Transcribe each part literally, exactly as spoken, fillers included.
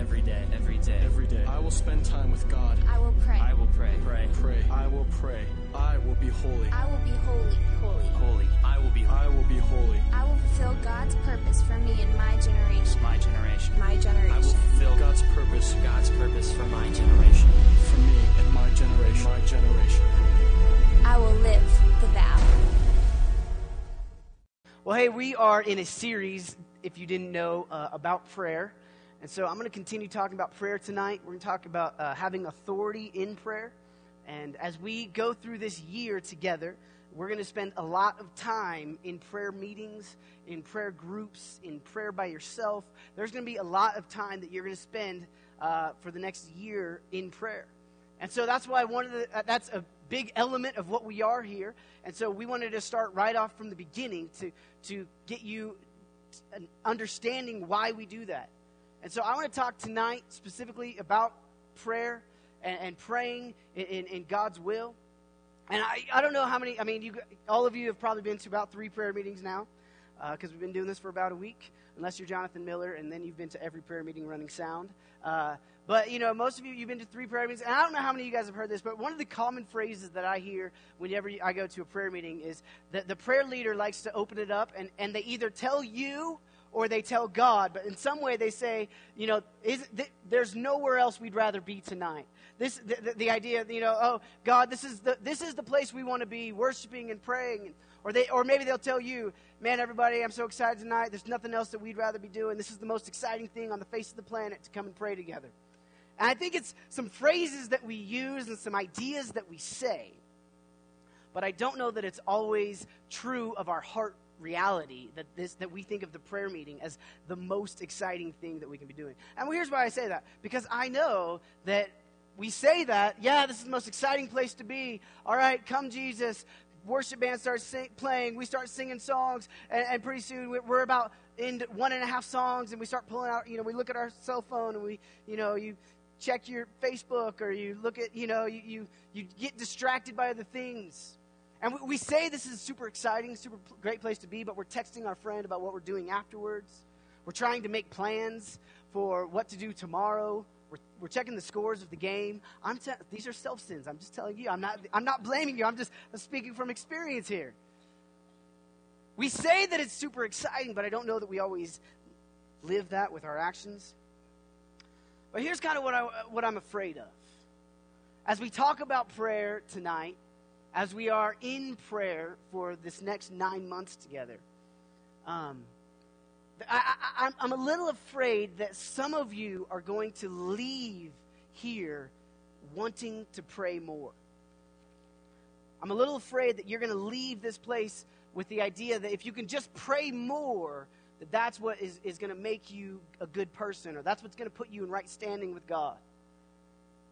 every day, every day, every day. I will spend time with God. I will pray. I will pray. Pray. Pray. I will pray. I will be holy. I will be holy. Holy. Holy. I will be. I will be holy. I will fulfill God's purpose for me and my generation. My generation. My generation. I will fulfill God's purpose. God's purpose for my generation. For me and my generation. My generation. I will live the vow. Well, hey, we are in a series, if you didn't know, uh, about prayer. And so I'm going to continue talking about prayer tonight. We're going to talk about uh, having authority in prayer. And as we go through this year together, we're going to spend a lot of time in prayer meetings, in prayer groups, in prayer by yourself. There's going to be a lot of time that you're going to spend uh, for the next year in prayer. And so that's why one of the, uh, that's a big element of what we are here. And so we wanted to start right off from the beginning to, to get you an understanding why we do that. And so I want to talk tonight specifically about prayer and, and praying in, in, in God's will. And I, I don't know how many, I mean, you all of you have probably been to about three prayer meetings now because uh, we've been doing this for about a week, unless you're Jonathan Miller, and then you've been to every prayer meeting running sound. Uh, but, you know, most of you, you've been to three prayer meetings, and I don't know how many of you guys have heard this, but one of the common phrases that I hear whenever I go to a prayer meeting is that the prayer leader likes to open it up, and, and they either tell you or they tell God, but in some way they say, you know, is, th- there's nowhere else we'd rather be tonight. This th- th- the idea, you know, oh God, this is the this is the place we want to be worshiping and praying, or they or maybe they'll tell you, man, everybody, I'm so excited tonight. There's nothing else that we'd rather be doing. This is the most exciting thing on the face of the planet to come and pray together. And I think it's some phrases that we use and some ideas that we say, but I don't know that it's always true of our heart. Reality that this that we think of the prayer meeting as the most exciting thing that we can be doing. And well, here's why I say that, because I know that we say that, yeah, this is the most exciting place to be. All right, come Jesus. Worship band starts sing, playing. We start singing songs, and, and pretty soon we're about in one and a half songs, and we start pulling out. You know, we look at our cell phone, and we, you know, you check your Facebook, or you look at, you know, you you, you get distracted by other things. And we say this is a super exciting, super great place to be, but we're texting our friend about what we're doing afterwards. We're trying to make plans for what to do tomorrow. We're, we're checking the scores of the game. I'm te- these are self-sins. I'm just telling you. I'm not I'm not blaming you. I'm just speaking from experience here. We say that it's super exciting, but I don't know that we always live that with our actions. But here's kind of what I what I'm afraid of. As we talk about prayer tonight, as we are in prayer for this next nine months together, um, I, I, I'm a little afraid that some of you are going to leave here wanting to pray more. I'm a little afraid that you're going to leave this place with the idea that if you can just pray more, that that's what is, is going to make you a good person, or that's what's going to put you in right standing with God.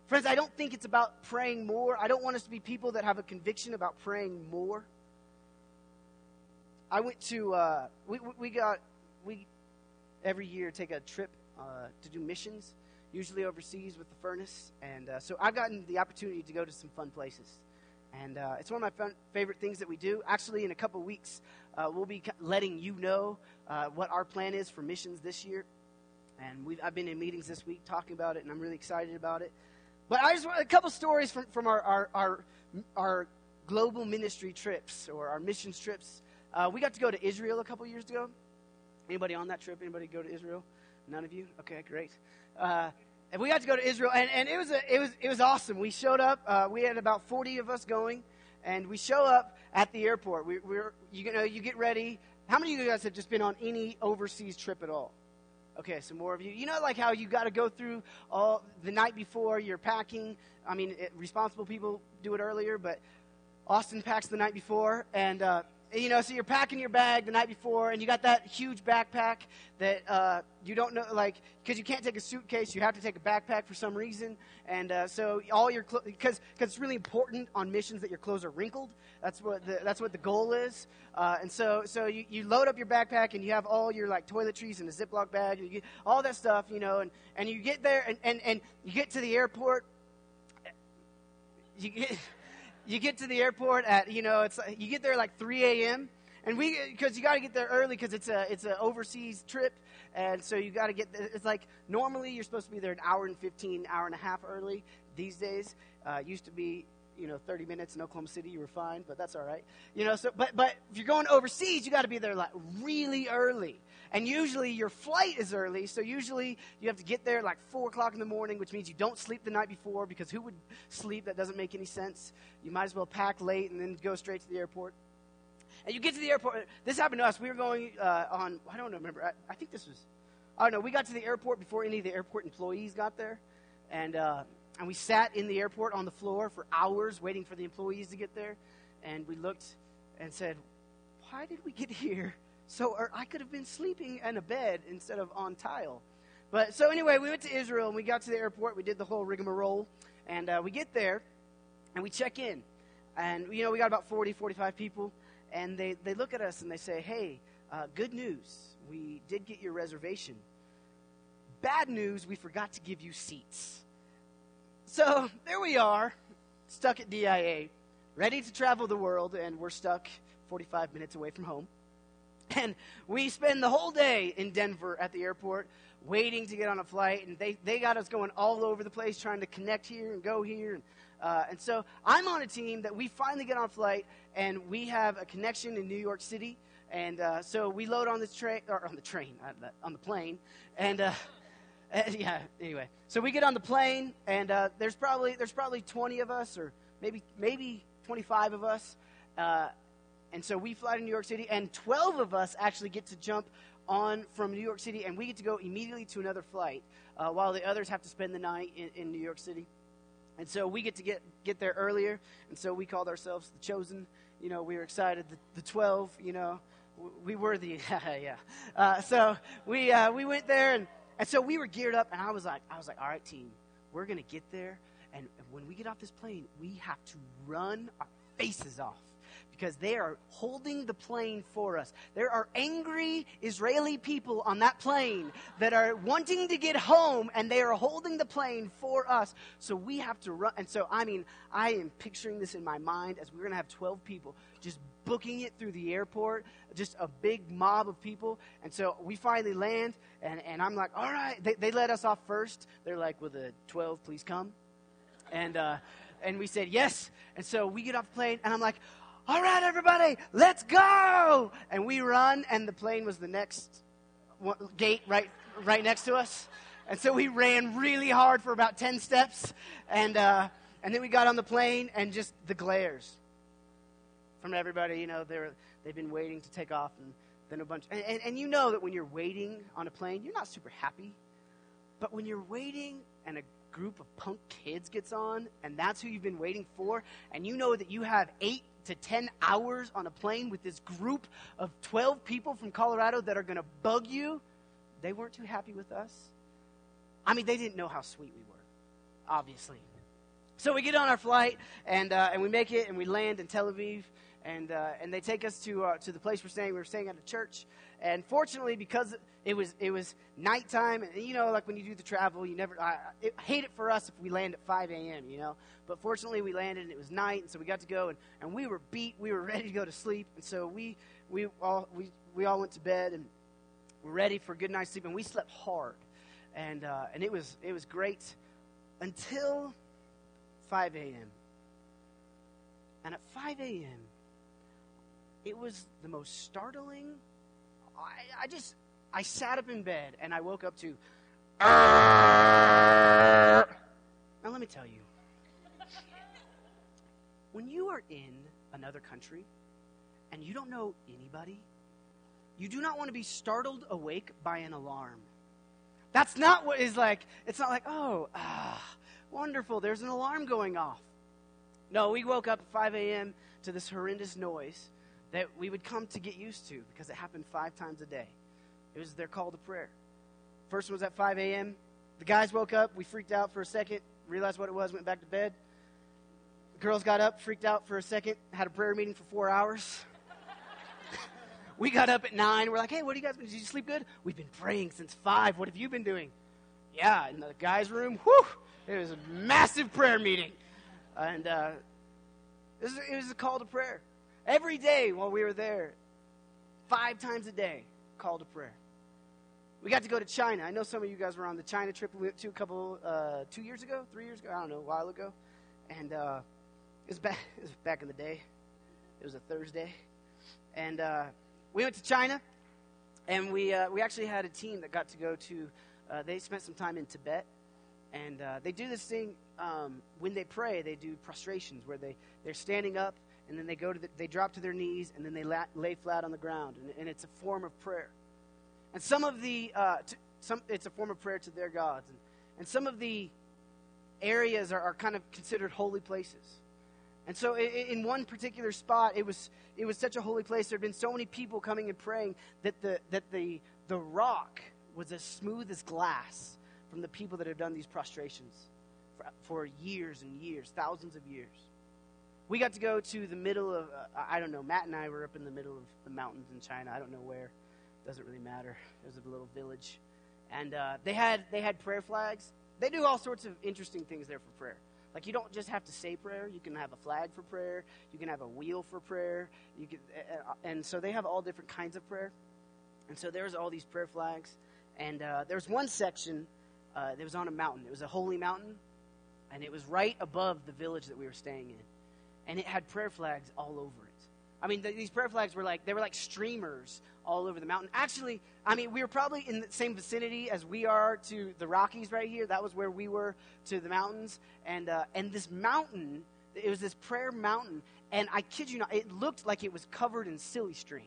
Friends, I don't think it's about praying more. I don't want us to be people that have a conviction about praying more. I went to, uh, we, we got, we every year take a trip uh, to do missions, usually overseas with the furnace. And uh, so I've gotten the opportunity to go to some fun places. And uh, it's one of my fun, favorite things that we do. Actually, in a couple weeks, uh, we'll be letting you know uh, what our plan is for missions this year. And we've, I've been in meetings this week talking about it, and I'm really excited about it. But I just want a couple stories from, from our, our, our, our global ministry trips or our missions trips. Uh, we got to go to Israel a couple years ago. Anybody on that trip? Anybody go to Israel? None of you? Okay, great. Uh, and we got to go to Israel, and, and it was a, it was it was awesome. We showed up. Uh, we had about forty of us going, and we show up at the airport. We we're you know you get ready. How many of you guys have just been on any overseas trip at all? Okay, so more of you. You know, like how you got to go through all the night before you're packing. I mean, it, responsible people do it earlier, but Austin packs the night before. And, uh, you know, so you're packing your bag the night before, and you got that huge backpack that uh, you don't know, like, because you can't take a suitcase. You have to take a backpack for some reason. And uh, so all your clothes, because it's really important on missions that your clothes are wrinkled. That's what the, that's what the goal is. Uh, and so so you, you load up your backpack, and you have all your, like, toiletries in a Ziploc bag, and you get all that stuff, you know. And, and you get there, and, and, and you get to the airport. You get, you get to the airport at, you know, it's you get there like three a.m., And we, because you got to get there early because it's a it's an overseas trip, and so you got to get there. It's like normally you're supposed to be there an hour and fifteen, hour and a half early. These days, uh, used to be you know thirty minutes in Oklahoma City, you were fine, but that's all right. You know, so but but if you're going overseas, you got to be there like really early, and usually your flight is early, so usually you have to get there like four o'clock in the morning, which means you don't sleep the night before because who would sleep? That doesn't make any sense. You might as well pack late and then go straight to the airport. And you get to the airport. This happened to us. We were going uh, on, I don't remember. I, I think this was, I don't know. We got to the airport before any of the airport employees got there. And uh, and we sat in the airport on the floor for hours waiting for the employees to get there. And we looked and said, why did we get here? So or I could have been sleeping in a bed instead of on tile. But so anyway, we went to Israel and we got to the airport. We did the whole rigmarole. And uh, we get there and we check in. And, you know, we got about forty, forty-five people. And they, they look at us and they say, hey, uh, good news, we did get your reservation. Bad news, we forgot to give you seats. So there we are, stuck at D I A, ready to travel the world, and we're stuck forty-five minutes away from home. And we spend the whole day in Denver at the airport waiting to get on a flight, and they, they got us going all over the place trying to connect here and go here. And, uh, and so I'm on a team that we finally get on a flight, and we have a connection in New York City. And uh, so we load on the train, or on the train, on the plane, and uh, yeah, anyway. So we get on the plane, and uh, there's probably there's probably twenty of us, or maybe maybe twenty-five of us, uh, and so we fly to New York City, and twelve of us actually get to jump on from New York City, and we get to go immediately to another flight, uh, while the others have to spend the night in, in New York City. And so we get to get, get there earlier, and so we called ourselves the Chosen. You know, we were excited, the, the twelve, you know, we were the, yeah. Uh, so we uh, we went there, and, and so we were geared up, and I was like, I was like, all right, team, we're going to get there, and when we get off this plane, we have to run our faces off. Because they are holding the plane for us. There are angry Israeli people on that plane that are wanting to get home, and they are holding the plane for us. So we have to run. And so, I mean, I am picturing this in my mind as we're going to have twelve people just booking it through the airport, just a big mob of people. And so we finally land, and, and I'm like, all right. They, they let us off first. They're like, will the twelve please come? And, uh, and we said, yes. And so we get off the plane, and I'm like, all right, everybody, let's go. And we run, and the plane was the next gate right right next to us. And so we ran really hard for about ten steps. And uh, and then we got on the plane, and just the glares from everybody. You know, they were, they've been waiting to take off, and then a bunch. And, and, and you know that when you're waiting on a plane, you're not super happy. But when you're waiting and a group of punk kids gets on, and that's who you've been waiting for, and you know that you have eight to ten hours on a plane with this group of twelve people from Colorado that are going to bug you, they weren't too happy with us. I mean, they didn't know how sweet we were, obviously. So we get on our flight, and uh, and we make it, and we land in Tel Aviv, and uh, and they take us to uh, to the place we're staying. We were staying at a church, and fortunately, because it was it was nighttime, and you know, like when you do the travel, you never I, I hate it for us if we land at five a.m. You know, but fortunately, we landed and it was night, and so we got to go, and, and we were beat, we were ready to go to sleep, and so we we all we we all went to bed and were ready for a good night's sleep, and we slept hard, and uh, and it was it was great until five a.m. And at five a.m. it was the most startling. I, I just, I sat up in bed and I woke up to, Arr! Now let me tell you, when you are in another country and you don't know anybody, you do not want to be startled awake by an alarm. That's not what is like, it's not like, oh, ah, wonderful, there's an alarm going off. No, we woke up at five a.m. to this horrendous noise that we would come to get used to because it happened five times a day. It was their call to prayer. First one was at five a.m. The guys woke up. We freaked out for a second, realized what it was, went back to bed. The girls got up, freaked out for a second, had a prayer meeting for four hours. We got up at nine. We're like, hey, what do you guys, did you sleep good? We've been praying since five. What have you been doing? Yeah, in the guys' room, whew, it was a massive prayer meeting. And uh, it was a call to prayer. Every day while we were there, five times a day, call to prayer. We got to go to China. I know some of you guys were on the China trip we went to a couple, uh, two years ago, three years ago, I don't know, a while ago. And uh, it, was back, it was back in the day. It was a Thursday. And uh, we went to China, and we uh, we actually had a team that got to go to, uh, they spent some time in Tibet. And uh, they do this thing, um, when they pray, they do prostrations where they, they're standing up, and then they go to the, they drop to their knees, and then they la- lay flat on the ground. And, and it's a form of prayer. And some of the, uh, to, some it's a form of prayer to their gods. And, and some of the areas are, are kind of considered holy places. And so in, in one particular spot, it was it was such a holy place. There had been so many people coming and praying that the that the the rock was as smooth as glass from the people that have done these prostrations for, for years and years, thousands of years. We got to go to the middle of, uh, I don't know, Matt and I were up in the middle of the mountains in China. I don't know where. Doesn't really matter. There's a little village, and uh, they had they had prayer flags. They do all sorts of interesting things there for prayer. Like you don't just have to say prayer. You can have a flag for prayer. You can have a wheel for prayer. You can, and so they have all different kinds of prayer. And so there's all these prayer flags, and uh, there was one section uh, that was on a mountain. It was a holy mountain, and it was right above the village that we were staying in, and it had prayer flags all over it. I mean, the, these prayer flags were like, they were like streamers all over the mountain. Actually, I mean, we were probably in the same vicinity as we are to the Rockies right here. That was where we were to the mountains. And uh, and this mountain, it was this prayer mountain. And I kid you not, it looked like it was covered in silly string.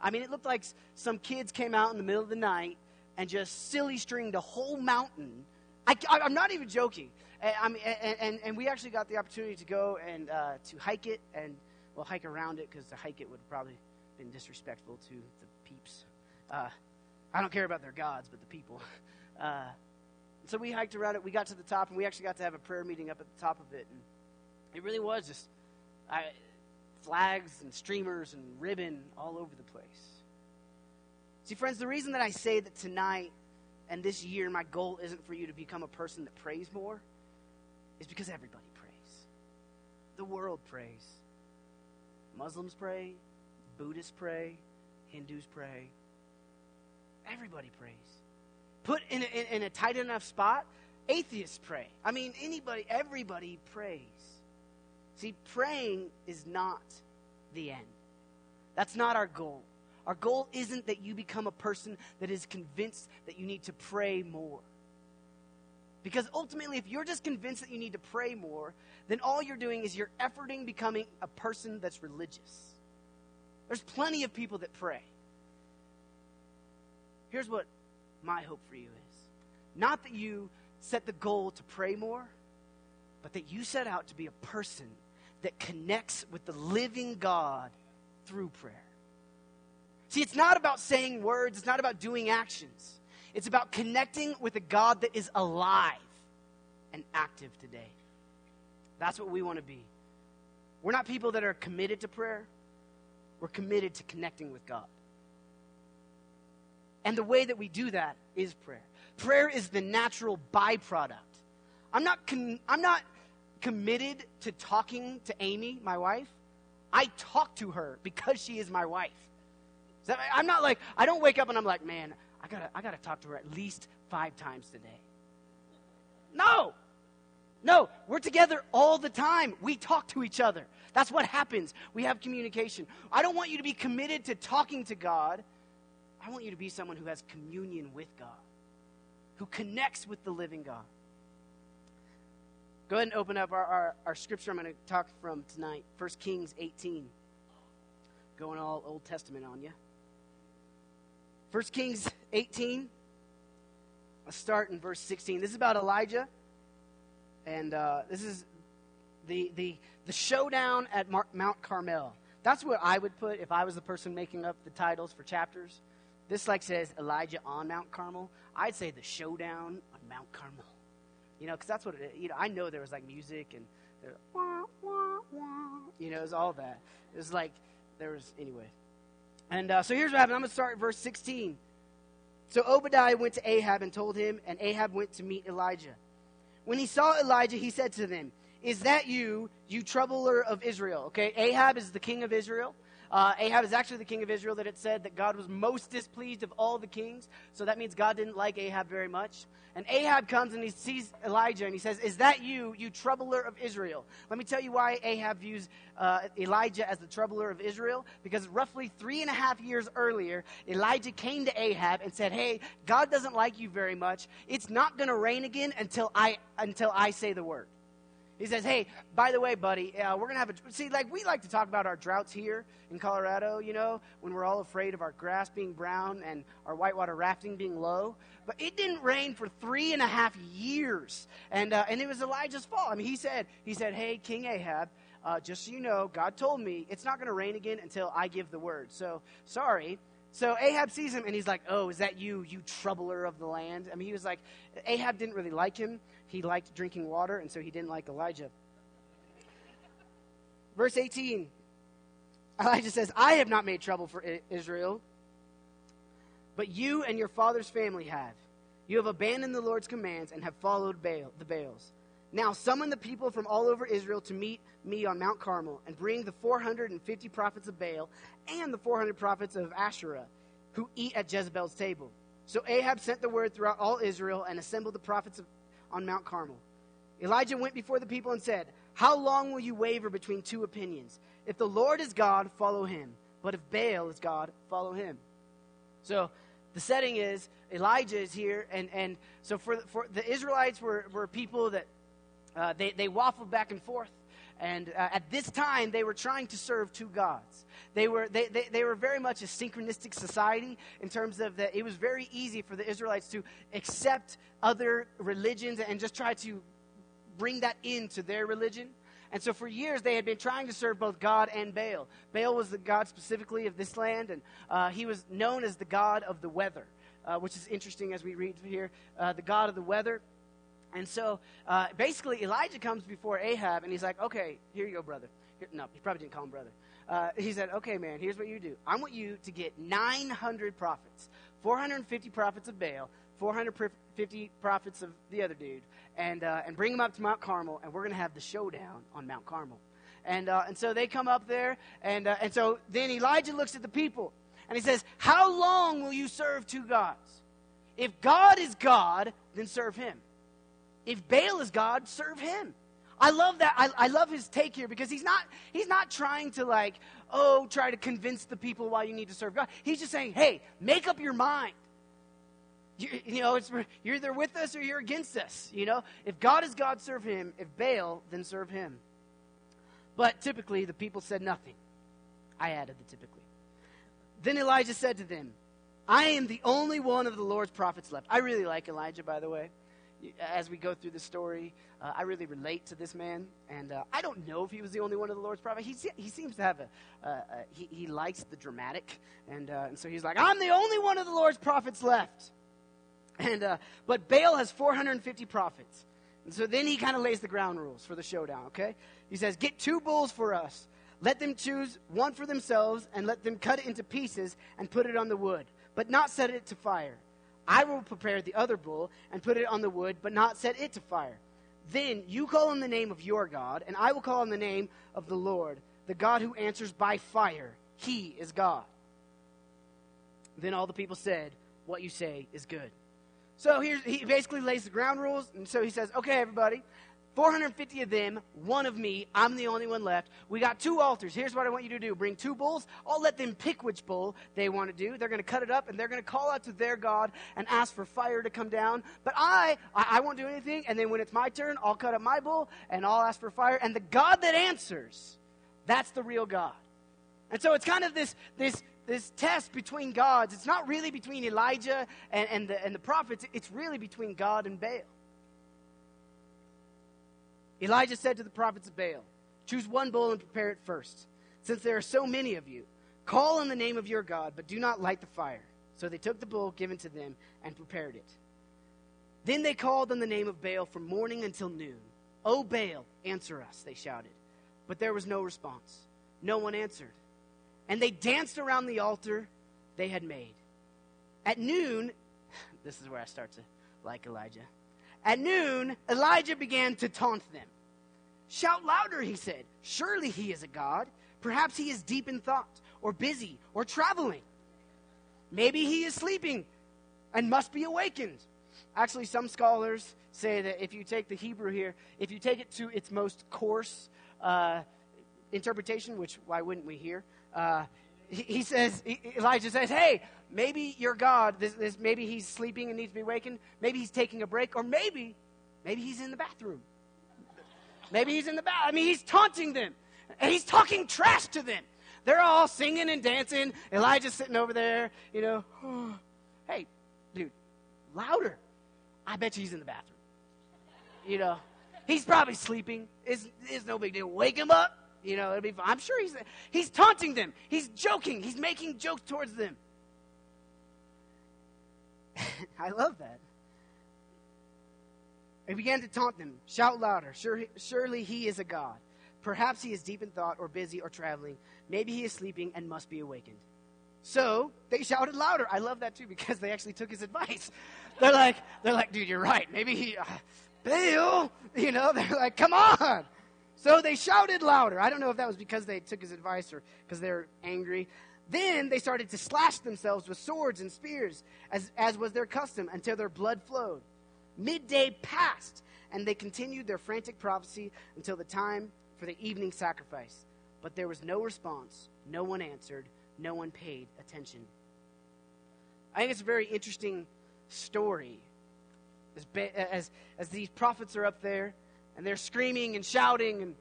I mean, it looked like some kids came out in the middle of the night and just silly stringed a whole mountain. I, I, I'm not even joking. And, I mean, and, and, and we actually got the opportunity to go and uh, to hike it and We'll hike around it because to hike it would have probably been disrespectful to the peeps. Uh, I don't care about their gods, but the people. Uh, so we hiked around it. We got to the top, and we actually got to have a prayer meeting up at the top of it. And it really was just I, flags and streamers and ribbon all over the place. See, friends, the reason that I say that tonight and this year my goal isn't for you to become a person that prays more is because everybody prays. The world prays. Muslims pray, Buddhists pray, Hindus pray. Everybody prays. Put in a, in, in a tight enough spot, atheists pray. I mean, anybody, everybody prays. See, praying is not the end. That's not our goal. Our goal isn't that you become a person that is convinced that you need to pray more. Because ultimately, if you're just convinced that you need to pray more, then all you're doing is you're efforting becoming a person that's religious. There's plenty of people that pray. Here's what my hope for you is. Not that you set the goal to pray more, but that you set out to be a person that connects with the living God through prayer. See, it's not about saying words. It's not about doing actions. It's about connecting with a God that is alive and active today. That's what we want to be. We're not people that are committed to prayer. We're committed to connecting with God. And the way that we do that is prayer. Prayer is the natural byproduct. I'm not com- I'm not committed to talking to Amy, my wife. I talk to her because she is my wife. So I'm not like, I don't wake up and I'm like, man, I gotta, I gotta talk to her at least five times today. No, no, we're together all the time. We talk to each other. That's what happens. We have communication. I don't want you to be committed to talking to God. I want you to be someone who has communion with God, who connects with the living God. Go ahead and open up our, our, our scripture I'm going to talk from tonight, First Kings eighteen. Going all Old Testament on you. First Kings eighteen, let's start in verse sixteen. This is about Elijah, and uh, this is the, the the showdown at Mar- Mount Carmel. That's what I would put if I was the person making up the titles for chapters. This like says Elijah on Mount Carmel. I'd say the showdown on Mount Carmel. You know, because that's what it is. You know, I know there was like music and there was, wah, wah, wah. You know, it was all that. It was like there was, anyway. And uh, so here's what happened. I'm going to start at verse sixteen. So Obadiah went to Ahab and told him, and Ahab went to meet Elijah. When he saw Elijah, he said to them, "Is that you, you troubler of Israel?" Okay, Ahab is the king of Israel. Uh, Ahab is actually the king of Israel that it said that God was most displeased of all the kings. So that means God didn't like Ahab very much. And Ahab comes and he sees Elijah and he says, "Is that you, you troubler of Israel?" Let me tell you why Ahab views uh, Elijah as the troubler of Israel. Because roughly three and a half years earlier, Elijah came to Ahab and said, "Hey, God doesn't like you very much. It's not going to rain again until I until I say the word." He says, "Hey, by the way, buddy, uh, we're going to have a... See, like, we like to talk about our droughts here in Colorado, you know, when we're all afraid of our grass being brown and our whitewater rafting being low. But it didn't rain for three and a half years. And uh, and it was Elijah's fault. I mean, he said, he said, "Hey, King Ahab, uh, just so you know, God told me it's not going to rain again until I give the word. So, sorry." So Ahab sees him, and he's like, "Oh, is that you, you troubler of the land?" I mean, he was like, Ahab didn't really like him. He liked drinking water, and so he didn't like Elijah. Verse eighteen, Elijah says, "I have not made trouble for Israel, but you and your father's family have. You have abandoned the Lord's commands and have followed Baal, the Baals. Now summon the people from all over Israel to meet me on Mount Carmel and bring the four hundred fifty prophets of Baal and the four hundred prophets of Asherah who eat at Jezebel's table." So Ahab sent the word throughout all Israel and assembled the prophets of, on Mount Carmel. Elijah went before the people and said, "How long will you waver between two opinions? If the Lord is God, follow him. But if Baal is God, follow him." So the setting is Elijah is here. And, and so for, for the Israelites were, were people that Uh, they, they waffled back and forth, and uh, at this time, they were trying to serve two gods. They were they, they, they were very much a synchronistic society in terms of that it was very easy for the Israelites to accept other religions and just try to bring that into their religion. And so for years, they had been trying to serve both God and Baal. Baal was the god specifically of this land, and uh, he was known as the god of the weather, uh, which is interesting as we read here, uh, the god of the weather. And so, uh, basically, Elijah comes before Ahab, and he's like, "Okay, here you go, brother." Here, no, he probably didn't call him brother. Uh, he said, "Okay, man, here's what you do. I want you to get nine hundred prophets, four hundred fifty prophets of Baal, four hundred fifty prophets of the other dude, and uh, and bring them up to Mount Carmel, and we're going to have the showdown on Mount Carmel." And uh, and so they come up there, and uh, and so then Elijah looks at the people, and he says, "How long will you serve two gods? If God is God, then serve him. If Baal is God, serve him." I love that. I, I love his take here because he's not he's not trying to like, oh, try to convince the people why you need to serve God. He's just saying, hey, make up your mind. You, you know, it's, you're either with us or you're against us. You know, if God is God, serve him. If Baal, then serve him. But typically, the people said nothing. I added the typically. Then Elijah said to them, "I am the only one of the Lord's prophets left." I really like Elijah, by the way. As we go through the story, uh, I really relate to this man, and uh, I don't know if he was the only one of the Lord's prophets. He se- he seems to have a, uh, uh, he, he likes the dramatic, and, uh, and so he's like, "I'm the only one of the Lord's prophets left." And uh, but Baal has four hundred fifty prophets. And so then he kind of lays the ground rules for the showdown, okay? He says, "Get two bulls for us. Let them choose one for themselves, and let them cut it into pieces and put it on the wood, but not set it to fire. I will prepare the other bull and put it on the wood, but not set it to fire. Then you call on the name of your God, and I will call on the name of the Lord, the God who answers by fire. He is God." Then all the people said, "What you say is good." So here he basically lays the ground rules, and so he says, "Okay, everybody, four hundred fifty of them, one of me. I'm the only one left. We got two altars. Here's what I want you to do. Bring two bulls. I'll let them pick which bull they want to do. They're going to cut it up, and they're going to call out to their God and ask for fire to come down. But I, I, I won't do anything, and then when it's my turn, I'll cut up my bull, and I'll ask for fire. And the God that answers, that's the real God." And so it's kind of this this this test between gods. It's not really between Elijah and, and, the, and the prophets. It's really between God and Baal. Elijah said to the prophets of Baal, "Choose one bull and prepare it first, since there are so many of you. Call on the name of your God, but do not light the fire." So they took the bull given to them and prepared it. Then they called on the name of Baal from morning until noon. "O Baal, answer us," they shouted. But there was no response. No one answered. And they danced around the altar they had made. At noon, this is where I start to like Elijah. At noon, Elijah began to taunt them. "Shout louder," he said. "Surely he is a god. Perhaps he is deep in thought, or busy or traveling. Maybe he is sleeping and must be awakened. Actually, some scholars say that if you take the Hebrew here, if you take it to its most coarse uh, interpretation, which why wouldn't we here? Uh, he, he says, Elijah says, hey, maybe your God, this, this, maybe he's sleeping and needs to be awakened. Maybe he's taking a break, or maybe, maybe he's in the bathroom. Maybe he's in the bathroom. I mean, he's taunting them. He's talking trash to them. They're all singing and dancing. Elijah's sitting over there, you know. Hey, dude, louder. I bet you he's in the bathroom. You know, he's probably sleeping. It's, it's no big deal. Wake him up. You know, it'll be fine. I'm sure he's he's taunting them. He's joking. He's making jokes towards them. I love that. He began to taunt them. Shout louder. Sure, surely he is a god. Perhaps he is deep in thought or busy or traveling. Maybe he is sleeping and must be awakened. So they shouted louder. I love that too, because they actually took his advice. They're like, they're like, dude, you're right. Maybe he, uh, Baal, you know, they're like, come on. So they shouted louder. I don't know if that was because they took his advice or because they're angry. Then they started to slash themselves with swords and spears, as, as was their custom, until their blood flowed. Midday passed, and they continued their frantic prophecy until the time for the evening sacrifice. But there was no response. No one answered. No one paid attention. I think it's a very interesting story. As, as, as these prophets are up there, and they're screaming and shouting and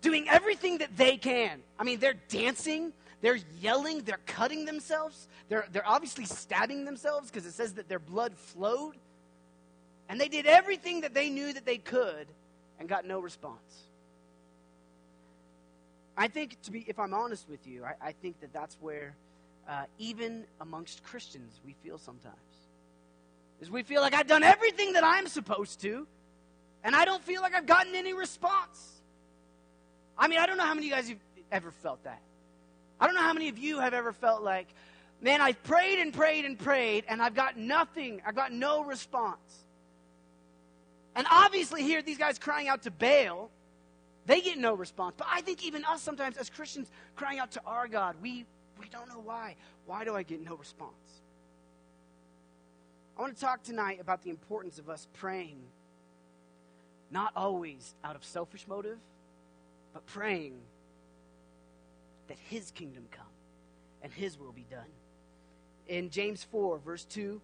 doing everything that they can. I mean, they're dancing. They're yelling. They're cutting themselves. They're, they're obviously stabbing themselves, because it says that their blood flowed. And they did everything that they knew that they could and got no response. I think, to be, if I'm honest with you, I, I think that that's where, uh, even amongst Christians, we feel sometimes. Is we feel like I've done everything that I'm supposed to, and I don't feel like I've gotten any response. I mean, I don't know how many of you guys have ever felt that. I don't know how many of you have ever felt like, man, I've prayed and prayed and prayed, and I've got nothing. I've got no response. And obviously here, these guys crying out to Baal, they get no response. But I think even us sometimes as Christians crying out to our God, we, we don't know why. Why do I get no response? I want to talk tonight about the importance of us praying, not always out of selfish motive, but praying that his kingdom come and his will be done. In James four, verse two,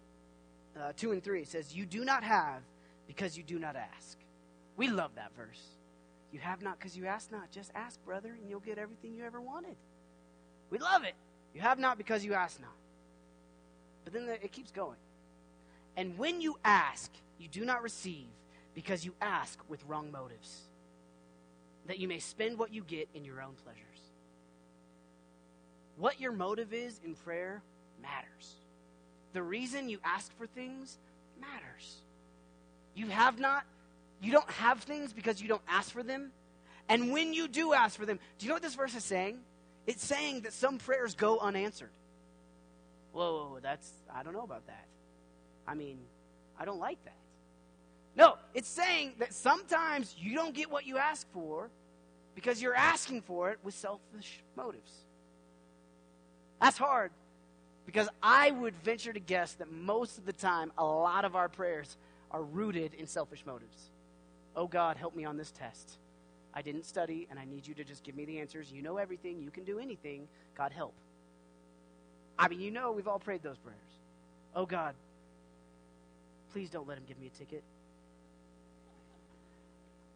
uh, two and three, it says, you do not have because you do not ask. We love that verse. You have not because you ask not. Just ask, brother, and you'll get everything you ever wanted. We love it. You have not because you ask not. But then it keeps going. And when you ask, you do not receive because you ask with wrong motives, that you may spend what you get in your own pleasures. What your motive is in prayer matters. The reason you ask for things matters. You have not. You don't have things because you don't ask for them. And when you do ask for them, do you know what this verse is saying? It's saying that some prayers go unanswered. Whoa, whoa, whoa, that's, I don't know about that. I mean, I don't like that. No, it's saying that sometimes you don't get what you ask for because you're asking for it with selfish motives. That's hard, because I would venture to guess that most of the time, a lot of our prayers are rooted in selfish motives. Oh, God, help me on this test. I didn't study, and I need you to just give me the answers. You know everything. You can do anything. God, help. I mean, you know we've all prayed those prayers. Oh, God, please don't let him give me a ticket.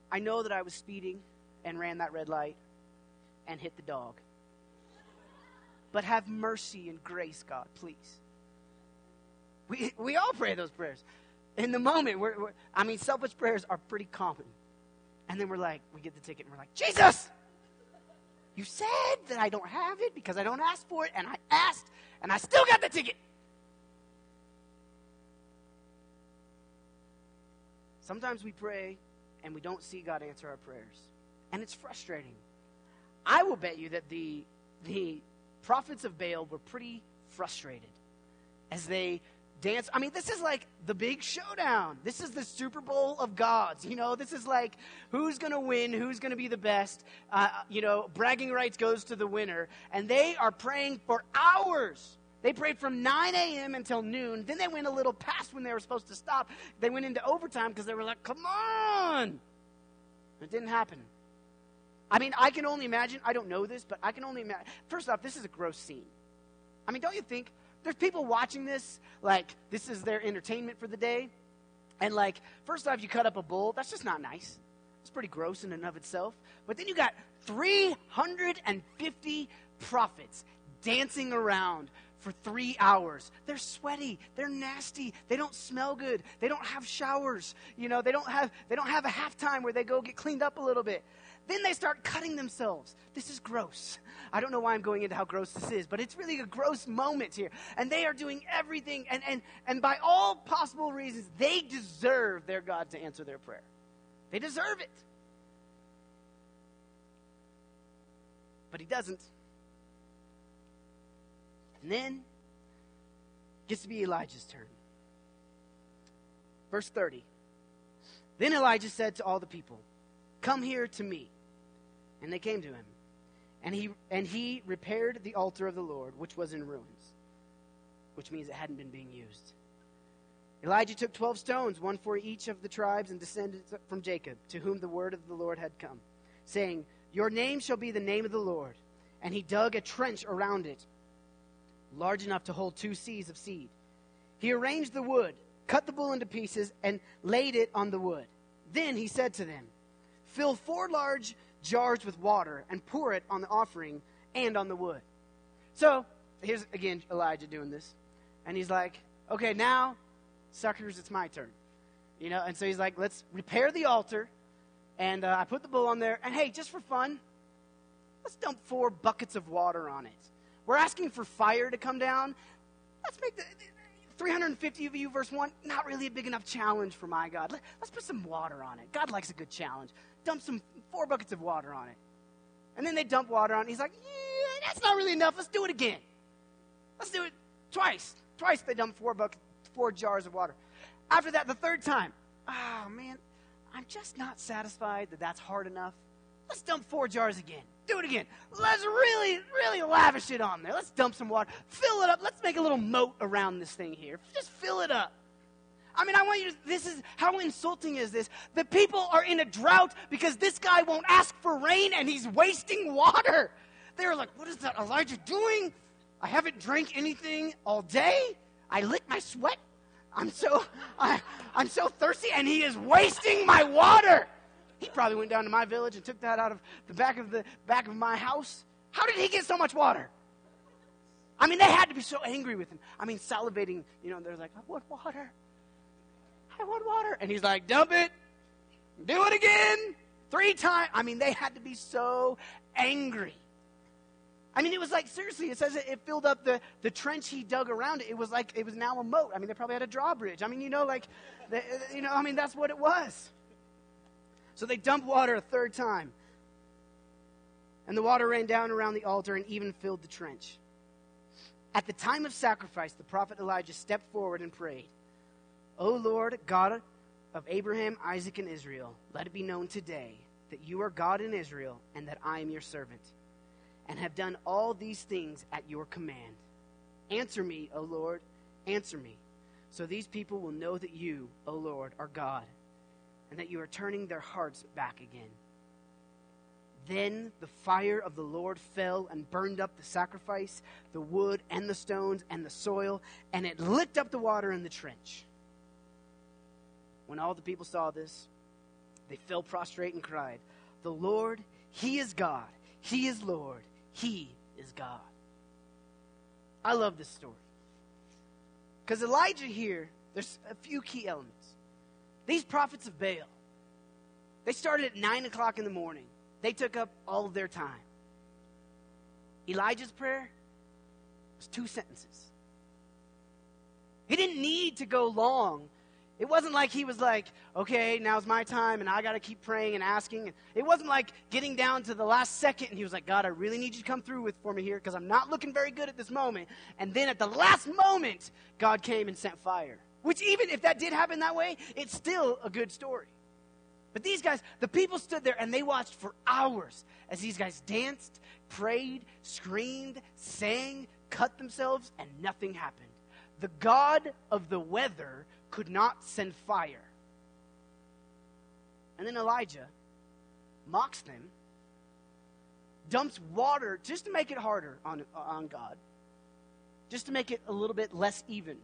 I know that I was speeding and ran that red light and hit the dog. But have mercy and grace, God, please. We, we all pray those prayers. In the moment, we're, we're, I mean, selfish prayers are pretty common. And then we're like, we get the ticket and we're like, Jesus, you said that I don't have it because I don't ask for it. And I asked and I still got the ticket. Sometimes we pray and we don't see God answer our prayers. And it's frustrating. I will bet you that the, the prophets of Baal were pretty frustrated as they dance. I mean, this is like the big showdown. This is the Super Bowl of gods. You know, this is like who's going to win, who's going to be the best. Uh, you know, bragging rights goes to the winner. And they are praying for hours. They prayed from nine a.m. until noon. Then they went a little past when they were supposed to stop. They went into overtime because they were like, come on. It didn't happen. I mean, I can only imagine. I don't know this, but I can only imagine. First off, this is a gross scene. I mean, don't you think? There's people watching this, like, this is their entertainment for the day. And, like, first off, you cut up a bull. That's just not nice. It's pretty gross in and of itself. But then you got three hundred fifty prophets dancing around for three hours. They're sweaty. They're nasty. They don't smell good. They don't have showers. You know, they don't have, they don't have a halftime where they go get cleaned up a little bit. Then they start cutting themselves. This is gross. I don't know why I'm going into how gross this is, but it's really a gross moment here. And they are doing everything. And, and, and by all possible reasons, they deserve their God to answer their prayer. They deserve it. But he doesn't. And then it gets to be Elijah's turn. Verse thirty. Then Elijah said to all the people, "Come here to me." And they came to him, and he and he repaired the altar of the Lord, which was in ruins, which means it hadn't been being used. Elijah took twelve stones, one for each of the tribes and descendants from Jacob, to whom the word of the Lord had come, saying, "Your name shall be the name of the Lord." And he dug a trench around it, large enough to hold two seas of seed. He arranged the wood, cut the bull into pieces, and laid it on the wood. Then he said to them, "Fill four large jars with water and pour it on the offering and on the wood." So here's, again, Elijah doing this. And he's like, okay, now, suckers, it's my turn. You know, and so he's like, let's repair the altar. And uh, I put the bull on there. And, hey, just for fun, let's dump four buckets of water on it. We're asking for fire to come down. Let's make the three hundred fifty of you, verse one, not really a big enough challenge for my God. Let, let's put some water on it. God likes a good challenge. Dump some four buckets of water on it. And then they dump water on it. He's like, yeah, that's not really enough. Let's do it again. Let's do it twice. Twice they dump four buckets, four jars of water. After that, the third time, oh, man, I'm just not satisfied that that's hard enough. Let's dump four jars again. Do it again. Let's really, really lavish it on there. Let's dump some water. Fill it up. Let's make a little moat around this thing here. Just fill it up. I mean, I want you to, this is, how insulting is this? The people are in a drought because this guy won't ask for rain and he's wasting water. They're like, what is that Elijah doing? I haven't drank anything all day. I lick my sweat. I'm so, I, I'm so thirsty and he is wasting my water. He probably went down to my village and took that out of the back of the back of my house. How did he get so much water? I mean, they had to be so angry with him. I mean, salivating, you know, they're like, I want water. I want water. And he's like, dump it. Do it again. Three times. I mean, they had to be so angry. I mean, it was like, seriously, it says it, it filled up the, the trench he dug around it. It was like, it was now a moat. I mean, they probably had a drawbridge. I mean, you know, like, they, you know, I mean, that's what it was. So they dumped water a third time. And the water ran down around the altar and even filled the trench. At the time of sacrifice, the prophet Elijah stepped forward and prayed, "O Lord, God of Abraham, Isaac, and Israel, let it be known today that you are God in Israel and that I am your servant, and have done all these things at your command. Answer me, O Lord, answer me, so these people will know that you, O Lord, are God, and that you are turning their hearts back again." Then the fire of the Lord fell and burned up the sacrifice, the wood and the stones and the soil, and it licked up the water in the trench. When all the people saw this, they fell prostrate and cried, "The Lord, he is God. He is Lord. He is God." I love this story. Because Elijah here, there's a few key elements. These prophets of Baal, they started at nine o'clock in the morning. They took up all of their time. Elijah's prayer was two sentences. He didn't need to go long It wasn't like he was like, okay, now's my time, and I got to keep praying and asking. It wasn't like getting down to the last second, and he was like, God, I really need you to come through with for me here because I'm not looking very good at this moment. And then at the last moment, God came and sent fire, which even if that did happen that way, it's still a good story. But these guys, the people stood there, and they watched for hours as these guys danced, prayed, screamed, sang, cut themselves, and nothing happened. The God of the weather could not send fire. And then Elijah mocks them, dumps water just to make it harder on, on God, just to make it a little bit less even.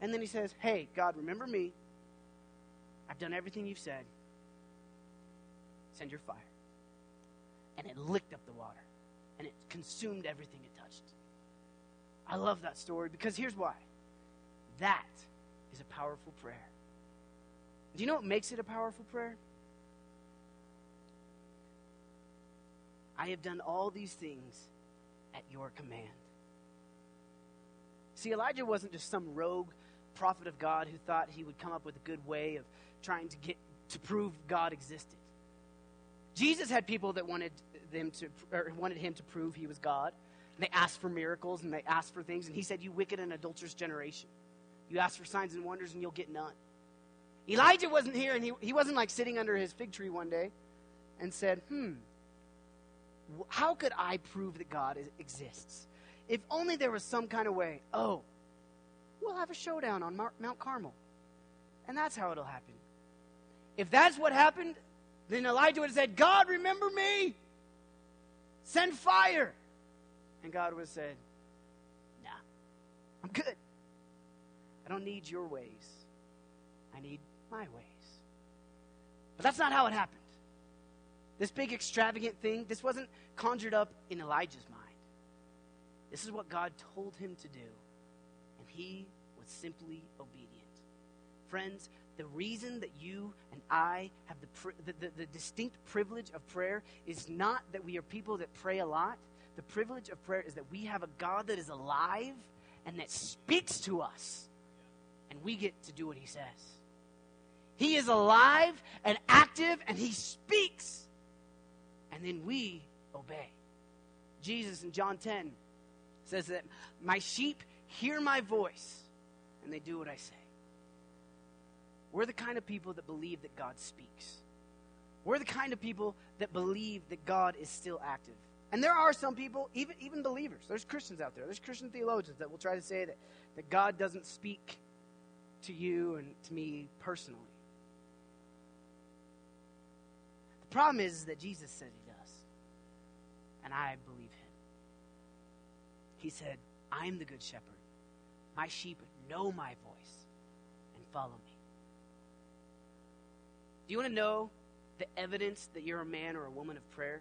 And then he says, hey, God, remember me. I've done everything you've said. Send your fire. And it licked up the water, and it consumed everything it touched. I love that story because here's why. That is a powerful prayer. Do you know what makes it a powerful prayer? I have done all these things at your command. See, Elijah wasn't just some rogue prophet of God who thought he would come up with a good way of trying to get to prove God existed. Jesus had people that wanted them to, or wanted him to prove he was God. And they asked for miracles, and they asked for things, and he said, you wicked and adulterous generation. You ask for signs and wonders, and you'll get none. Elijah wasn't here, and he, he wasn't like sitting under his fig tree one day and said, hmm, how could I prove that God is, exists? If only there was some kind of way. Oh, we'll have a showdown on Mount Carmel, and that's how it'll happen. If that's what happened, then Elijah would have said, God, remember me. Send fire. And God would have said, nah, I'm good. I don't need your ways. I need my ways. But that's not how it happened. This big extravagant thing, this wasn't conjured up in Elijah's mind. This is what God told him to do, and he was simply obedient. Friends, the reason that you and I have the, the, the distinct privilege of prayer is not that we are people that pray a lot. The privilege of prayer is that we have a God that is alive and that speaks to us, and we get to do what he says. He is alive and active, and he speaks, and then we obey. Jesus in John ten says that my sheep hear my voice, and they do what I say. We're the kind of people that believe that God speaks. We're the kind of people that believe that God is still active. And there are some people, even, even believers, there's Christians out there, there's Christian theologians that will try to say that, that God doesn't speak to you and to me personally. The problem is that Jesus said he does, and I believe him. He said, I'm the good shepherd. My sheep know my voice and follow me. Do you want to know the evidence that you're a man or a woman of prayer?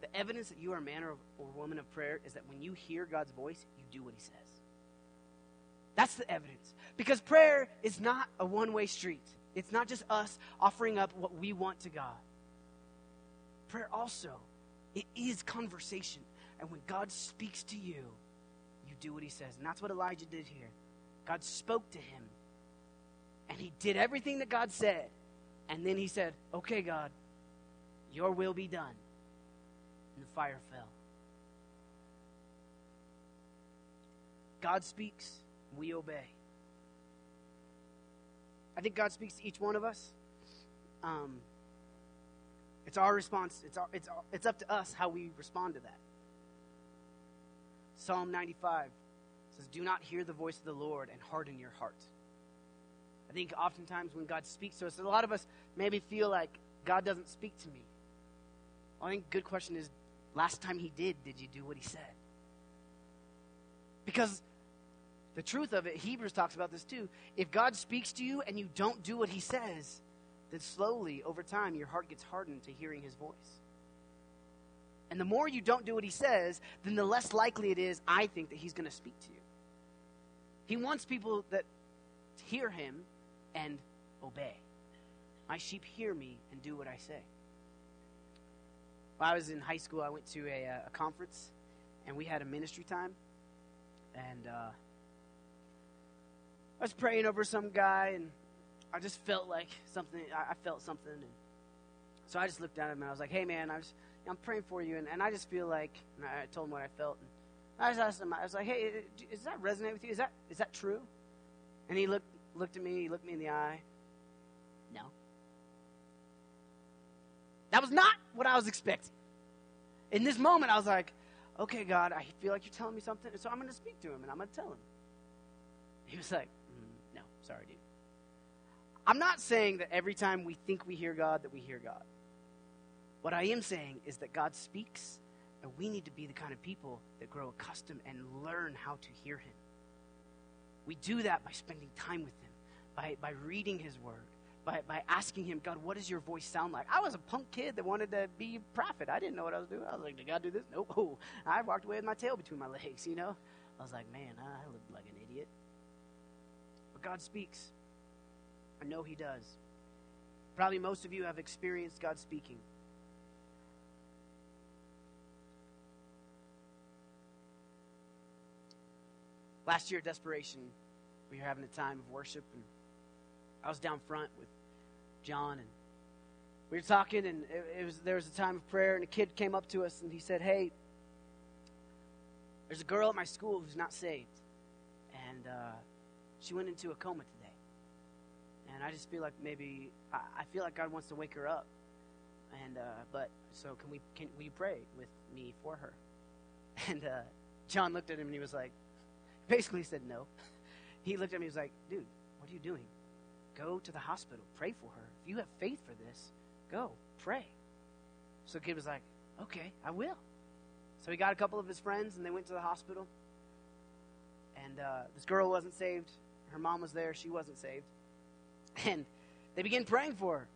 The evidence that you are a man or a woman of prayer is that when you hear God's voice, you do what he says. That's the evidence. Because prayer is not a one-way street. It's not just us offering up what we want to God. Prayer also, it is conversation. And when God speaks to you, you do what he says. And that's what Elijah did here. God spoke to him, and he did everything that God said. And then he said, okay, God, your will be done. And the fire fell. God speaks, we obey. I think God speaks to each one of us. Um, it's our response. It's our, it's our, it's up to us how we respond to that. Psalm ninety-five says, "Do not hear the voice of the Lord and harden your heart." I think oftentimes when God speaks to us, a lot of us maybe feel like God doesn't speak to me. I think good question is, last time he did, did you do what he said? Because the truth of it, Hebrews talks about this too. If God speaks to you and you don't do what he says, then slowly, over time, your heart gets hardened to hearing his voice. And the more you don't do what he says, then the less likely it is, I think, that he's going to speak to you. He wants people that hear him and obey. My sheep hear me and do what I say. When I was in high school, I went to a, uh, a conference, and we had a ministry time, and uh, I was praying over some guy, and I just felt like something. I felt something. And so I just looked at him, and I was like, hey, man, I was, I'm praying for you. And, and I just feel like, and I told him what I felt. And I just asked him, I was like, hey, does that resonate with you? Is that is that true? And he looked looked at me. He looked me in the eye. No. That was not what I was expecting. In this moment, I was like, okay, God, I feel like you're telling me something. And so I'm going to speak to him, and I'm going to tell him. He was like, mm, no, sorry, dude. I'm not saying that every time we think we hear God that we hear God. What I am saying is that God speaks, and we need to be the kind of people that grow accustomed and learn how to hear him. We do that by spending time with him, by, by reading his word, by, by asking him, God, what does your voice sound like? I was a punk kid that wanted to be a prophet. I didn't know what I was doing. I was like, did God do this? Nope. Oh, I walked away with my tail between my legs, you know? I was like, man, I lived like an idiot. But God speaks. I know he does. Probably most of you have experienced God speaking. Last year at Desperation, we were having a time of worship, and I was down front with John, and we were talking, and it, it was there was a time of prayer, and a kid came up to us, and he said, hey, there's a girl at my school who's not saved, and uh, she went into a coma today. And I just feel like maybe, I, I feel like God wants to wake her up. And, uh, but, so can we, can will you pray with me for her? And, uh, John looked at him and he was like, basically said no. He looked at me and he was like, dude, what are you doing? Go to the hospital, pray for her. If you have faith for this, go, pray. So the kid was like, okay, I will. So he got a couple of his friends and they went to the hospital. And, uh, this girl wasn't saved. Her mom was there. She wasn't saved. And they begin praying for her.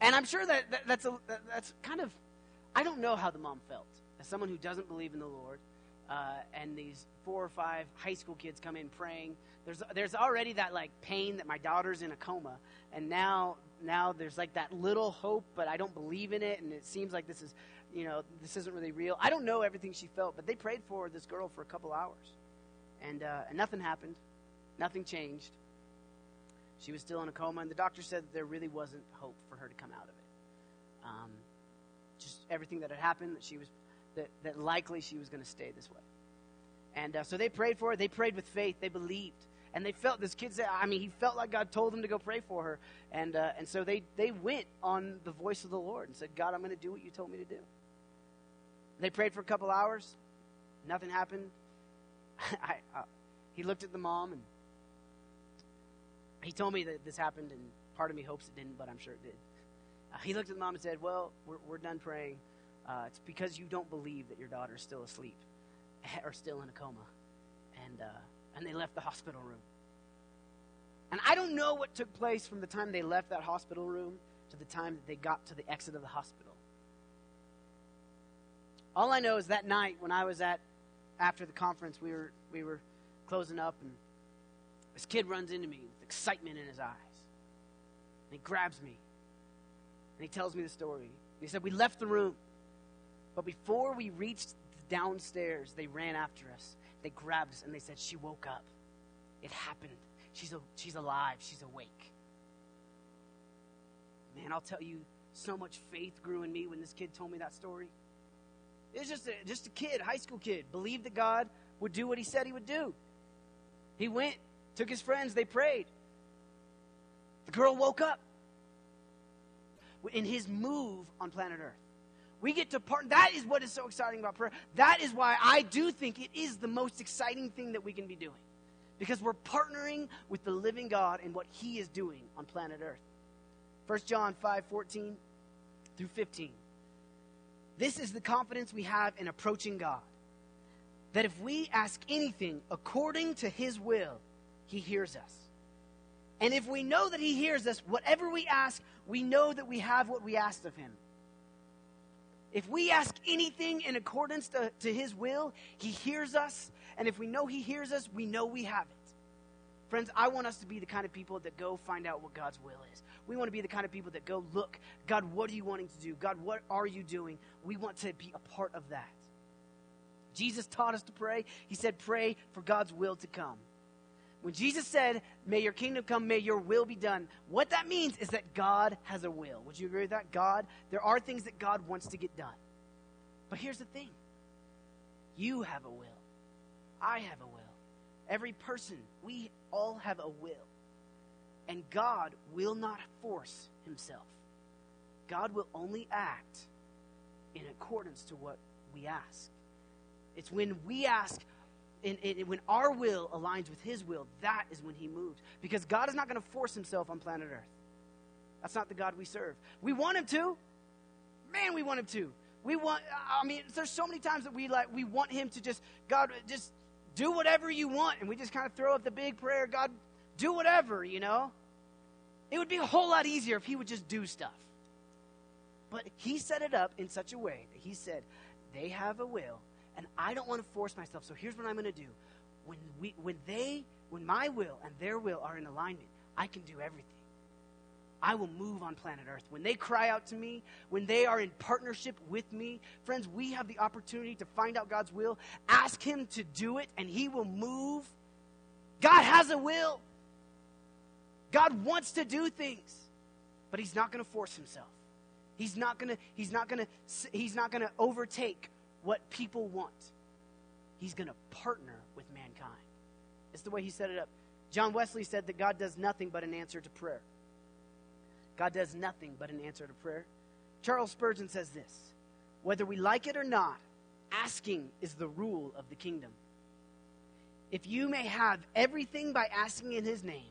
And I'm sure that, that that's a, that, that's kind of, I don't know how the mom felt. As someone who doesn't believe in the Lord, uh, and these four or five high school kids come in praying, there's there's already that like pain that my daughter's in a coma. And now, now there's like that little hope, but I don't believe in it. And it seems like this is, you know, this isn't really real. I don't know everything she felt, but they prayed for this girl for a couple hours. And, uh, and nothing happened. Nothing changed. She was still in a coma, and the doctor said that there really wasn't hope for her to come out of it. Um, just everything that had happened, that she was, that, that likely she was going to stay this way. And uh, so they prayed for her. They prayed with faith. They believed, and they felt. This kid said, I mean, he felt like God told him to go pray for her, and uh, and so they they went on the voice of the Lord and said, God, I'm going to do what you told me to do. They prayed for a couple hours. Nothing happened. I, uh, he looked at the mom and. He told me that this happened, and part of me hopes it didn't, but I'm sure it did. Uh, he looked at the mom and said, well, we're, we're done praying. Uh, it's because you don't believe that your daughter is still asleep or still in a coma. And, uh, and they left the hospital room. And I don't know what took place from the time they left that hospital room to the time that they got to the exit of the hospital. All I know is that night when I was at, after the conference, we were, we were closing up, and this kid runs into me. Excitement in his eyes. And he grabs me and he tells me the story. And he said, we left the room, but before we reached the downstairs, they ran after us. They grabbed us and they said, she woke up. It happened. She's a, she's alive. She's awake. Man, I'll tell you, so much faith grew in me when this kid told me that story. It was just a, just a kid, high school kid, believed that God would do what he said he would do. He went, took his friends, they prayed. The girl woke up in his move on planet Earth. We get to part. That is what is so exciting about prayer. That is why I do think it is the most exciting thing that we can be doing. Because we're partnering with the living God in what he is doing on planet Earth. First John five fourteen through fifteen. This is the confidence we have in approaching God. That if we ask anything according to his will, he hears us. And if we know that he hears us, whatever we ask, we know that we have what we asked of him. If we ask anything in accordance to, to his will, he hears us. And if we know he hears us, we know we have it. Friends, I want us to be the kind of people that go find out what God's will is. We want to be the kind of people that go look, God, what are you wanting to do? God, what are you doing? We want to be a part of that. Jesus taught us to pray. He said, pray for God's will to come. When Jesus said, may your kingdom come, may your will be done, what that means is that God has a will. Would you agree with that? God, there are things that God wants to get done. But here's the thing. You have a will. I have a will. Every person, we all have a will. And God will not force himself. God will only act in accordance to what we ask. It's when we ask, In, in, when our will aligns with his will, that is when he moves. Because God is not going to force himself on planet Earth. That's not the God we serve. We want him to. Man, we want him to. We want, I mean, there's so many times that we like, we want him to just, God, just do whatever you want. And we just kind of throw up the big prayer, God, do whatever, you know. It would be a whole lot easier if he would just do stuff. But he set it up in such a way that he said, they have a will. And I don't want to force myself, so here's what I'm going to do. When we, when they, when my will and their will are in alignment, I can do everything. I will move on planet Earth. When they cry out to me, when they are in partnership with me, friends, we have the opportunity to find out God's will, ask him to do it, and he will move. God has a will. God wants to do things, but he's not going to force himself. He's not going to, he's not going to, he's not going to overtake what people want. He's going to partner with mankind. It's the way he set it up. John Wesley said that God does nothing but an answer to prayer. God does nothing but an answer to prayer. Charles Spurgeon says this, whether we like it or not, asking is the rule of the kingdom. If you may have everything by asking in his name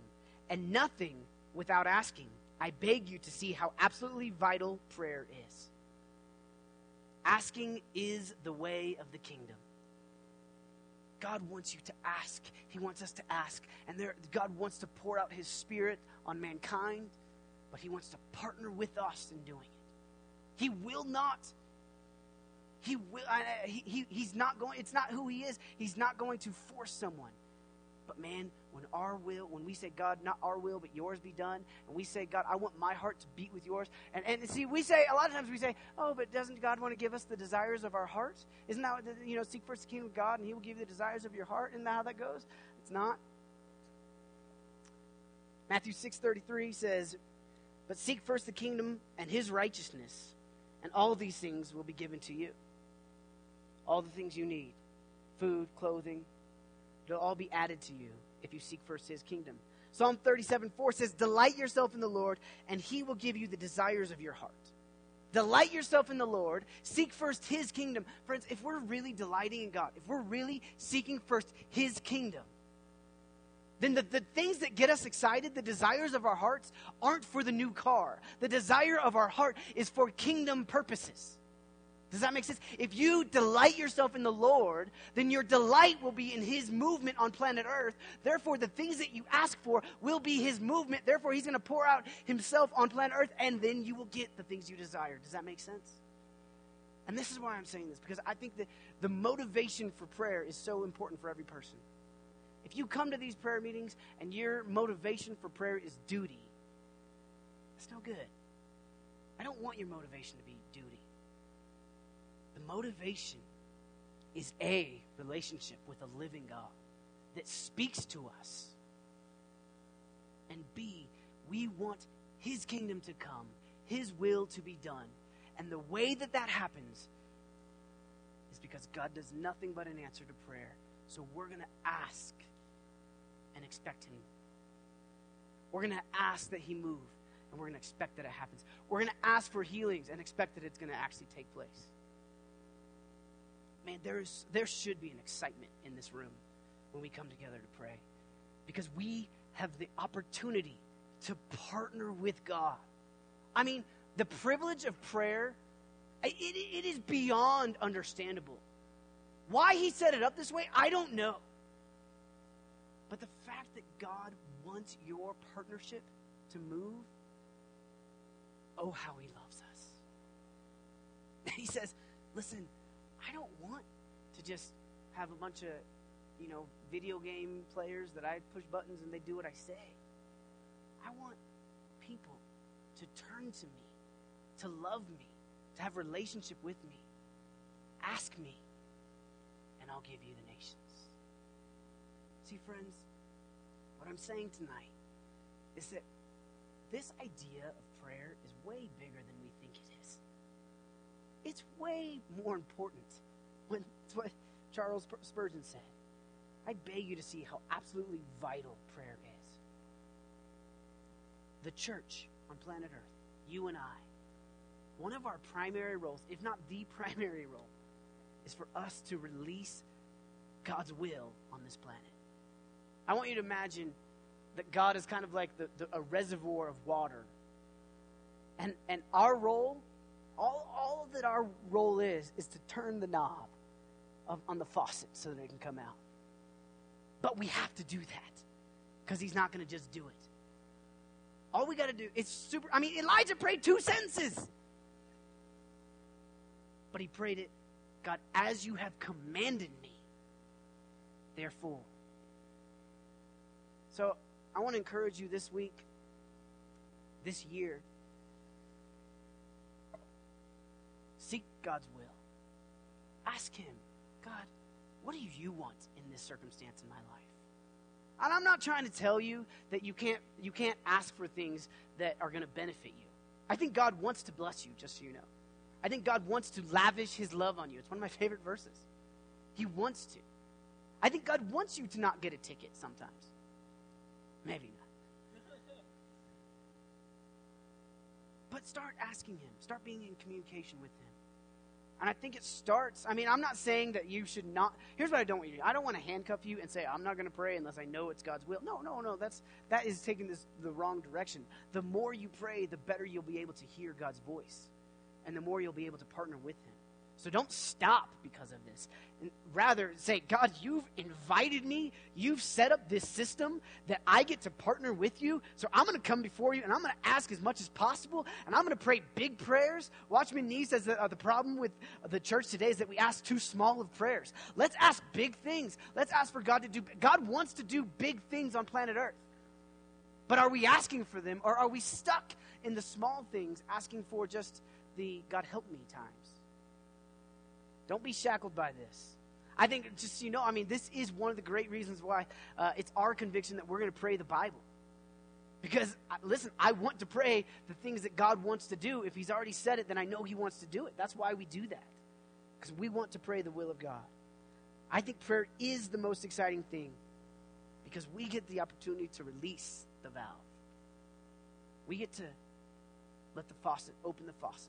and nothing without asking, I beg you to see how absolutely vital prayer is. Asking is the way of the kingdom. God wants you to ask. He wants us to ask. And there, God wants to pour out his spirit on mankind, but he wants to partner with us in doing it. He will not, he will, he, he, he's not going, it's not who he is. He's not going to force someone. But man, when our will, when we say, God, not our will, but yours be done, and we say, God, I want my heart to beat with yours. And and see, we say, a lot of times we say, oh, but doesn't God want to give us the desires of our heart? Isn't that, you know, seek first the kingdom of God, and he will give you the desires of your heart? Isn't that how that goes? It's not. Matthew six thirty-three says, but seek first the kingdom and his righteousness, and all these things will be given to you. All the things you need, food, clothing, it'll all be added to you if you seek first his kingdom. Psalm thirty-seven four says, delight yourself in the Lord, and he will give you the desires of your heart. Delight yourself in the Lord. Seek first his kingdom. Friends, if we're really delighting in God, if we're really seeking first his kingdom, then the, the things that get us excited, the desires of our hearts, aren't for the new car. The desire of our heart is for kingdom purposes. Does that make sense? If you delight yourself in the Lord, then your delight will be in his movement on planet Earth. Therefore, the things that you ask for will be his movement. Therefore, he's going to pour out himself on planet Earth, and then you will get the things you desire. Does that make sense? And this is why I'm saying this, because I think that the motivation for prayer is so important for every person. If you come to these prayer meetings and your motivation for prayer is duty, that's no good. I don't want your motivation to be duty. The motivation is a relationship with a living God that speaks to us. And B, we want his kingdom to come, his will to be done. And the way that that happens is because God does nothing but an answer to prayer. So we're going to ask and expect him. We're going to ask that he move, and we're going to expect that it happens. We're going to ask for healings and expect that it's going to actually take place. Man, there is there should be an excitement in this room when we come together to pray, because we have the opportunity to partner with God. I mean, the privilege of prayer, it, it is beyond understandable. Why he set it up this way, I don't know. But the fact that God wants your partnership to move, oh, how he loves us. He says, listen, I don't want to just have a bunch of, you know, video game players that I push buttons and they do what I say. I want people to turn to me, to love me, to have relationship with me. Ask me, and I'll give you the nations. See, friends, What I'm saying tonight is that this idea of prayer is way bigger than we think it is. It's way more important. When, it's what Charles Spurgeon said. I beg you to see how absolutely vital prayer is. The church on planet Earth, you and I, one of our primary roles, if not the primary role, is for us to release God's will on this planet. I want you to imagine that God is kind of like the, the, a reservoir of water. And and our role, all, all that our role is, is to turn the knob of, on the faucet so that it can come out. But we have to do that because he's not going to just do it. All we got to do is super. I mean, Elijah prayed two sentences. But he prayed it, God, as you have commanded me, therefore. So I want to encourage you this week, this year, seek God's will. Ask him, God, what do you want in this circumstance in my life? And I'm not trying to tell you that you can't you can't ask for things that are going to benefit you. I think God wants to bless you, just so you know. I think God wants to lavish his love on you. It's one of my favorite verses. He wants to. I think God wants you to not get a ticket sometimes. Maybe not. But start asking him. Start being in communication with him. And I think it starts, I mean, I'm not saying that you should not, here's what I don't want you to do. I don't want to handcuff you and say, I'm not going to pray unless I know it's God's will. No, no, no, that's that is taking this the wrong direction. The more you pray, the better you'll be able to hear God's voice. And the more you'll be able to partner with him. So don't stop because of this. Rather, say, God, you've invited me. You've set up this system that I get to partner with you. So I'm going to come before you, and I'm going to ask as much as possible, and I'm going to pray big prayers. Watchman Nee says that uh, the problem with the church today is that we ask too small of prayers. Let's ask big things. Let's ask for God to do. God wants to do big things on planet Earth. But are we asking for them, or are we stuck in the small things, asking for just the God help me times? Don't be shackled by this. I think, just so you know, I mean, this is one of the great reasons why uh, it's our conviction that we're going to pray the Bible. Because, listen, I want to pray the things that God wants to do. If he's already said it, then I know he wants to do it. That's why we do that. Because we want to pray the will of God. I think prayer is the most exciting thing. Because we get the opportunity to release the valve. We get to let the faucet, open the faucets.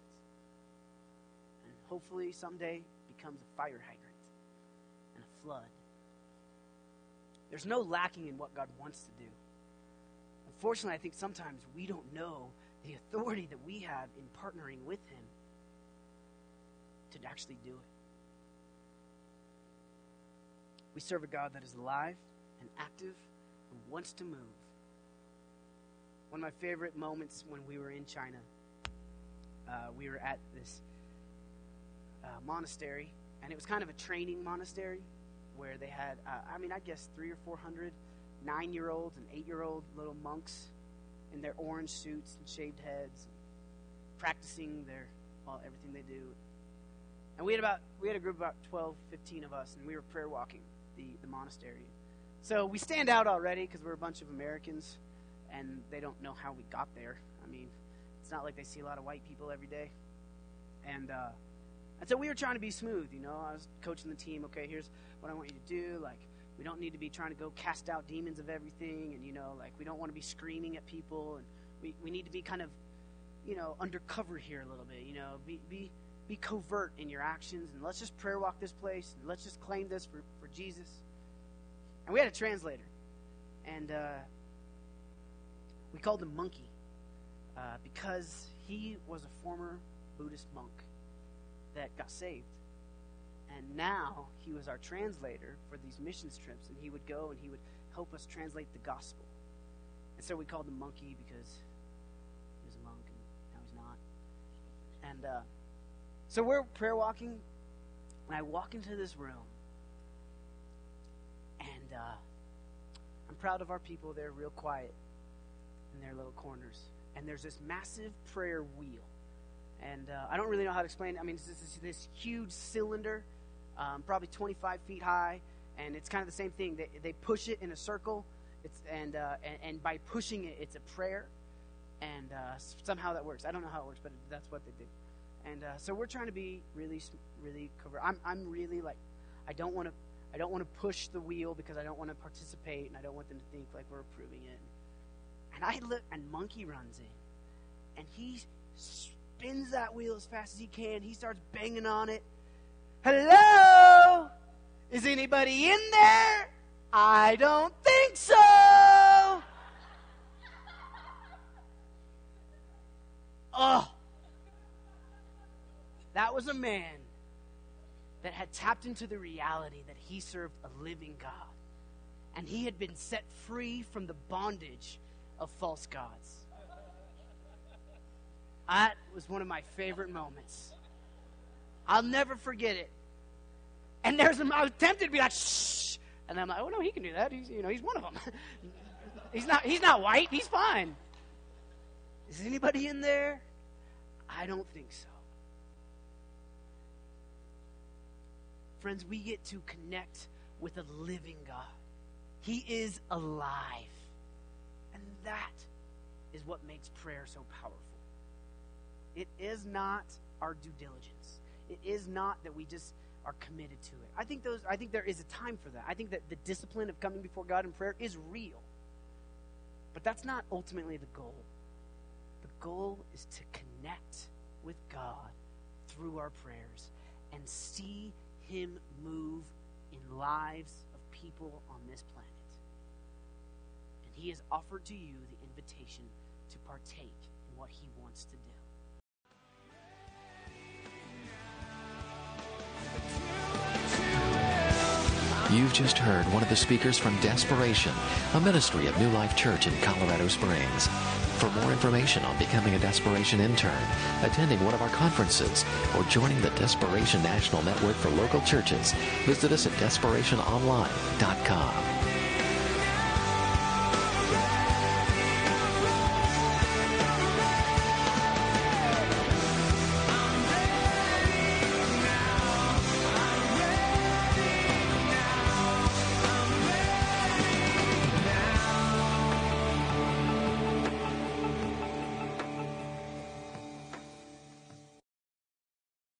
And hopefully someday becomes a fire hydrant. And a flood. There's no lacking in what God wants to do. Unfortunately, I think sometimes we don't know the authority that we have in partnering with him to actually do it. We serve a God that is alive and active and wants to move. One of my favorite moments when we were in China, uh, we were at this uh, monastery. And it was kind of a training monastery where they had, uh, I mean, I guess three or four hundred nine-year-olds and eight-year-old little monks in their orange suits and shaved heads, practicing their, well, everything they do. And we had about, we had a group of about twelve, fifteen of us, and we were prayer walking the, the monastery. So we stand out already because we're a bunch of Americans, and they don't know how we got there. I mean, it's not like they see a lot of white people every day. And, uh, And so we were trying to be smooth, you know. I was coaching the team. Okay, here's what I want you to do. Like, we don't need to be trying to go cast out demons of everything. And, you know, like, we don't want to be screaming at people. And we, we need to be kind of, you know, undercover here a little bit. You know, be be be covert in your actions. And let's just prayer walk this place. And let's just claim this for, for Jesus. And we had a translator. And uh, we called him Monkey uh, because he was a former Buddhist monk that got saved, and now he was our translator for these missions trips, and he would go and he would help us translate the gospel. And so we called him Monkey because he was a monk and now he's not. And uh, so we're prayer walking, and I walk into this room, and uh, I'm proud of our people. They're real quiet in their little corners, and there's this massive prayer wheel. And uh, I don't really know how to explain it. I mean, it's this, it's this huge cylinder, um, probably twenty-five feet high, and it's kind of the same thing. They, they push it in a circle, It's and uh, and, and by pushing it, it's a prayer, and uh, somehow that works. I don't know how it works, but that's what they do. And uh, so we're trying to be really, really covered. I'm I'm really like, I don't want to I don't want to push the wheel because I don't want to participate, and I don't want them to think like we're approving it. And I look, and Monkey runs in, and he spins that wheel as fast as he can. He starts banging on it. Hello? Is anybody in there? I don't think so. Oh, that was a man that had tapped into the reality that he served a living God, and he had been set free from the bondage of false gods. That was one of my favorite moments. I'll never forget it. And there's, I was tempted to be like, shh. And I'm like, oh no, he can do that. He's, you know, he's one of them. he's not, he's not white. He's fine. Is anybody in there? I don't think so. Friends, we get to connect with a living God. He is alive. And that is what makes prayer so powerful. It is not our due diligence. It is not that we just are committed to it. I think those. I think there is a time for that. I think that the discipline of coming before God in prayer is real. But that's not ultimately the goal. The goal is to connect with God through our prayers and see Him move in lives of people on this planet. And He has offered to you the invitation to partake in what He wants to do. You've just heard one of the speakers from Desperation, a ministry of New Life Church in Colorado Springs. For more information on becoming a Desperation intern, attending one of our conferences, or joining the Desperation National Network for local churches, visit us at Desperation Online dot com.